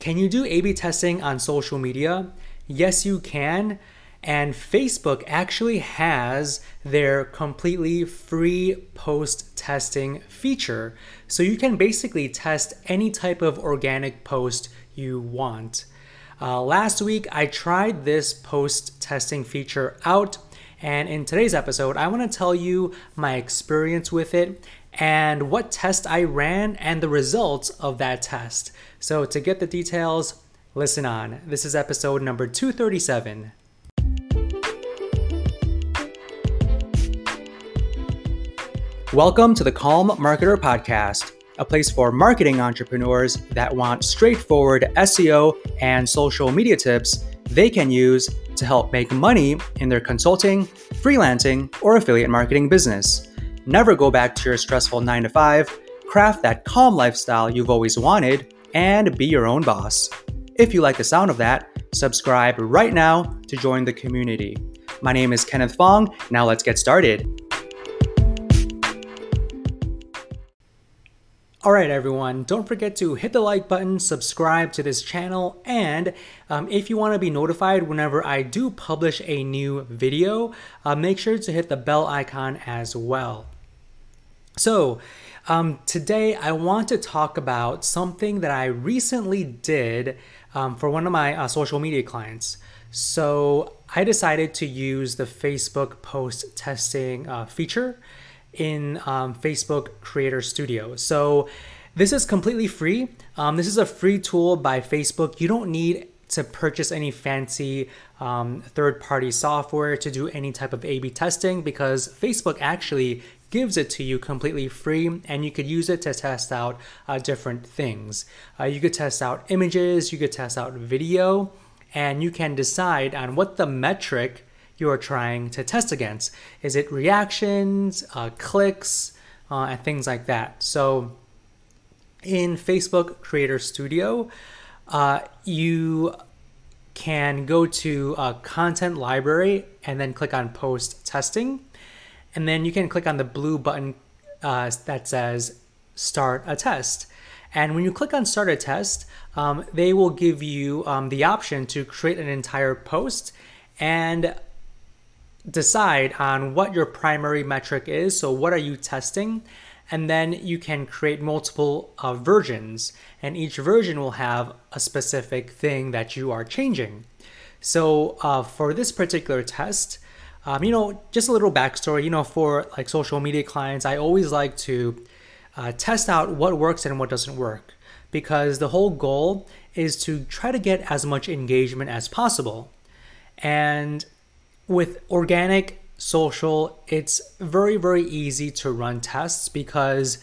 Can you do A/B testing on social media? Yes, you can. And Facebook actually has their completely free post testing feature. So you can basically test any type of organic post you want. Last week, I tried this post testing feature out. And in today's episode, I want to tell you my experience with it and what test I ran and the results of that test. So to get the details, listen on. This is episode number 237. Welcome to the Calm Marketer Podcast, a place for marketing entrepreneurs that want straightforward SEO and social media tips they can use to help make money in their consulting, freelancing, or affiliate marketing business. Never go back to your stressful 9-to-5, craft that calm lifestyle you've always wanted, and be your own boss. If you like the sound of that, subscribe right now to join the community. My name is Kenneth Fong. Now let's get started. All right, everyone, don't forget to hit the like button, subscribe to this channel, and if you want to be notified whenever I do publish a new video, make sure to hit the bell icon as well. So today I want to talk about something that I recently did for one of my social media clients. So I decided to use the Facebook post testing feature in Facebook Creator Studio. So this is completely free. This is a free tool by Facebook. You don't need to purchase any fancy third-party software to do any type of A/B testing because Facebook actually gives it to you completely free, and you could use it to test out different things. You could test out images, you could test out video, and you can decide on what the metric you are trying to test against. Is it reactions, clicks, and things like that? So in Facebook Creator Studio, you can go to Content Library and then click on Post Testing. And then you can click on the blue button that says Start a Test. And when you click on Start a Test, they will give you the option to create an entire post and decide on what your primary metric is. So what are you testing? And then you can create multiple versions, and each version will have a specific thing that you are changing. So for this particular test, just a little backstory, for like social media clients, I always like to test out what works and what doesn't work, because the whole goal is to try to get as much engagement as possible. And with organic social, it's very, very easy to run tests because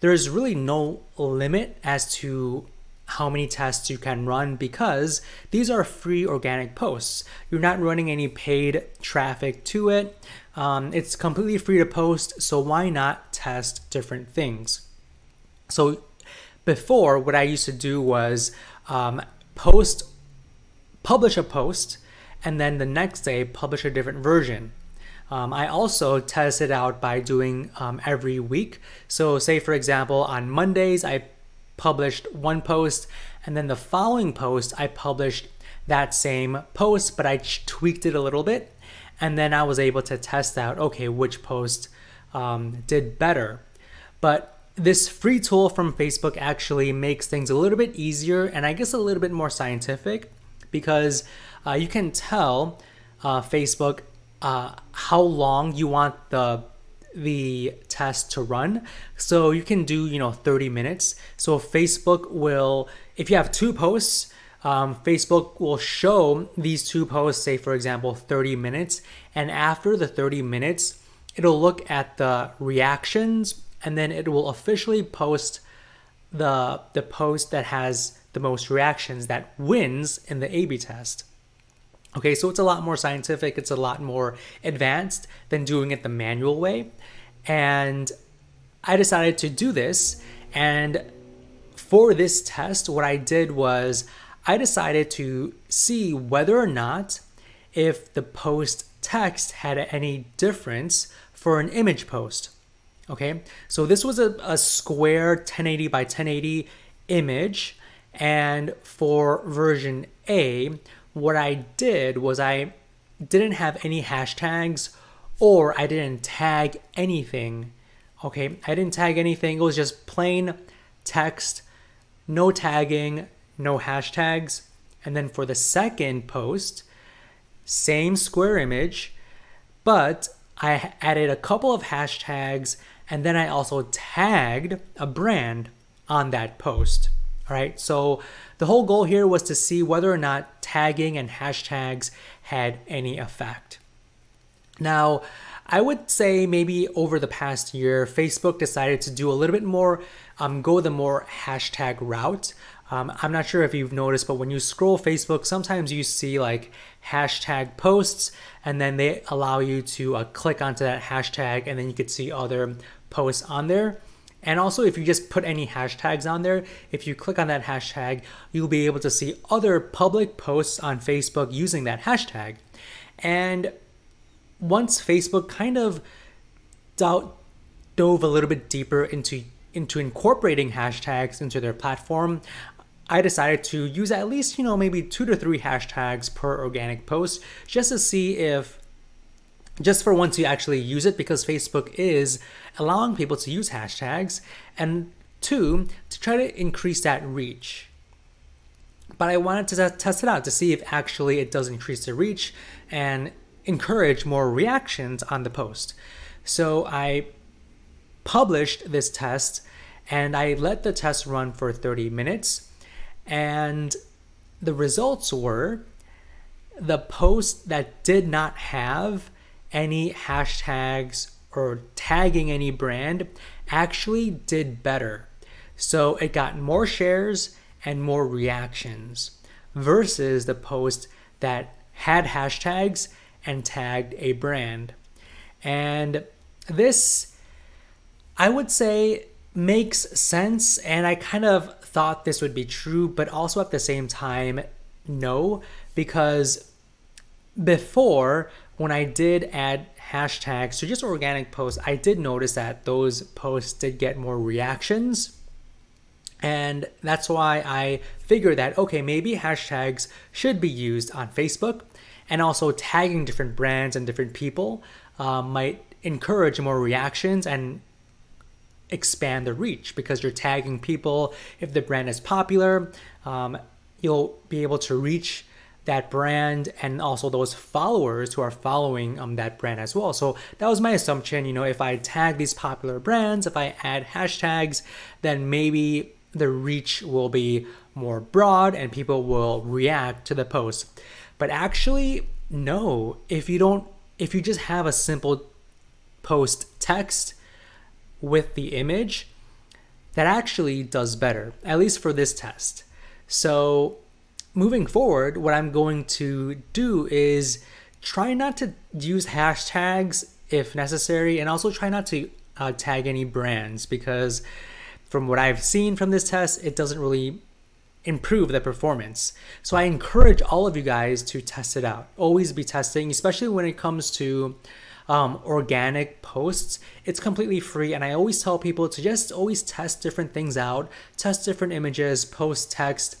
there's really no limit as to how many tests you can run because these are free organic posts. You're not running any paid traffic to it. It's completely free to post, so why not test different things? So before, what I used to do was publish a post, and then the next day publish a different version. I also test it out by doing every week. So say for example, on Mondays, I published one post, and then the following post, I published that same post, but I tweaked it a little bit. And then I was able to test out, okay, which post did better. But this free tool from Facebook actually makes things a little bit easier and I guess a little bit more scientific, because you can tell Facebook how long you want the test to run. So you can do 30 minutes. So Facebook will, if you have two posts, Facebook will show these two posts, say for example, 30 minutes. And after the 30 minutes, it'll look at the reactions, and then it will officially post the post that has the most reactions that wins in the A/B test. Okay, so it's a lot more scientific, it's a lot more advanced than doing it the manual way. And I decided to do this. And for this test, what I did was I decided to see whether or not if the post text had any difference for an image post. Okay, so this was a square 1080 by 1080 image. And for version A, what I did was I didn't have any hashtags, or I didn't tag anything. Okay, I didn't tag anything. It was just plain text, no tagging, no hashtags. And then for the second post, same square image, but I added a couple of hashtags, and then I also tagged a brand on that post. All right, so the whole goal here was to see whether or not tagging and hashtags had any effect. Now, I would say maybe over the past year, Facebook decided to do a little bit more, go the more hashtag route. I'm not sure if you've noticed, but when you scroll Facebook, sometimes you see like hashtag posts, and then they allow you to click onto that hashtag, and then you could see other posts on there. And also, if you just put any hashtags on there, if you click on that hashtag, you'll be able to see other public posts on Facebook using that hashtag. And once Facebook kind of dove a little bit deeper into incorporating hashtags into their platform, I decided to use at least, you know, maybe 2 to 3 hashtags per organic post, just to see if, just for once you actually use it, because Facebook is allowing people to use hashtags, and 2, to try to increase that reach. But I wanted to test it out to see if actually it does increase the reach and encourage more reactions on the post. So I published this test, and I let the test run for 30 minutes. And the results were the post that did not have any hashtags or tagging any brand actually did better. So it got more shares and more reactions versus the post that had hashtags and tagged a brand. And this, I would say, makes sense, and I kind of thought this would be true, but also at the same time, no, because before, when I did add hashtags to just organic posts, I did notice that those posts did get more reactions. And that's why I figured that, okay, maybe hashtags should be used on Facebook, and also tagging different brands and different people might encourage more reactions and expand the reach, because you're tagging people. If the brand is popular, you'll be able to reach that brand and also those followers who are following that brand as well. So that was my assumption. You know, if I tag these popular brands, if I add hashtags, then maybe the reach will be more broad and people will react to the post. But actually, no. If you just have a simple post text with the image, that actually does better, at least for this test. So moving forward, what I'm going to do is try not to use hashtags if necessary, and also try not to tag any brands, because from what I've seen from this test, it doesn't really improve the performance. So I encourage all of you guys to test it out. Always be testing, especially when it comes to organic posts. It's completely free, and I always tell people to just always test different things out, test different images, post text,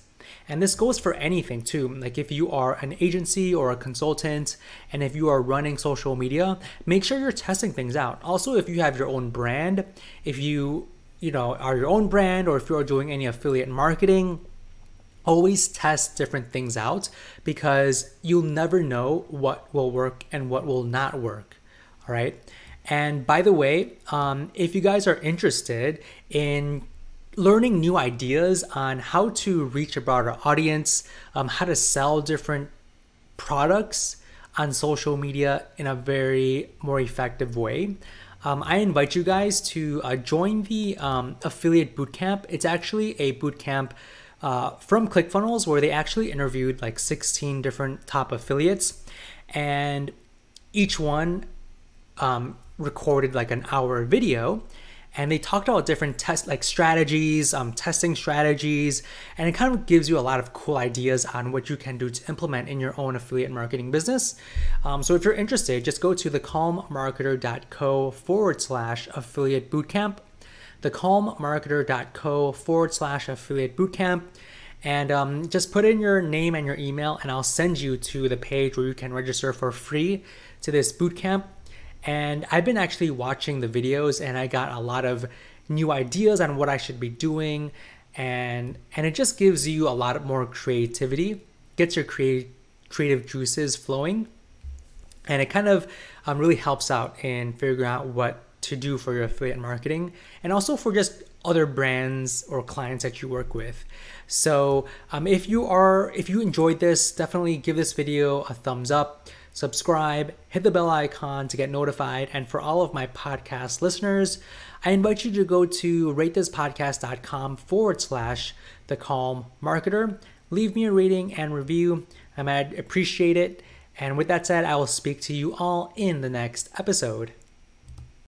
and this goes for anything too. Like if you are an agency or a consultant, and if you are running social media, make sure you're testing things out. Also, if you have your own brand, if you know, are your own brand, or if you are doing any affiliate marketing, always test different things out, because you'll never know what will work and what will not work. All right. And by the way, if you guys are interested in learning new ideas on how to reach a broader audience, how to sell different products on social media in a very more effective way, I invite you guys to join the Affiliate Bootcamp. It's actually a bootcamp from ClickFunnels, where they actually interviewed like 16 different top affiliates, and each one recorded like an hour video, and they talked about different tests, like strategies, testing strategies, and it kind of gives you a lot of cool ideas on what you can do to implement in your own affiliate marketing business. So if you're interested, just go to thecalmmarketer.co/affiliate bootcamp, thecalmmarketer.co/affiliate bootcamp, and just put in your name and your email, and I'll send you to the page where you can register for free to this bootcamp. And I've been actually watching the videos, and I got a lot of new ideas on what I should be doing, and it just gives you a lot more creativity, gets your creative juices flowing, and it kind of really helps out in figuring out what to do for your affiliate marketing, and also for just other brands or clients that you work with. So if you enjoyed this, definitely give this video a thumbs up, subscribe, hit the bell icon to get notified. And for all of my podcast listeners, I invite you to go to ratethispodcast.com/thecalmmarketer. Leave me a rating and review. I'd appreciate it. And with that said, I will speak to you all in the next episode.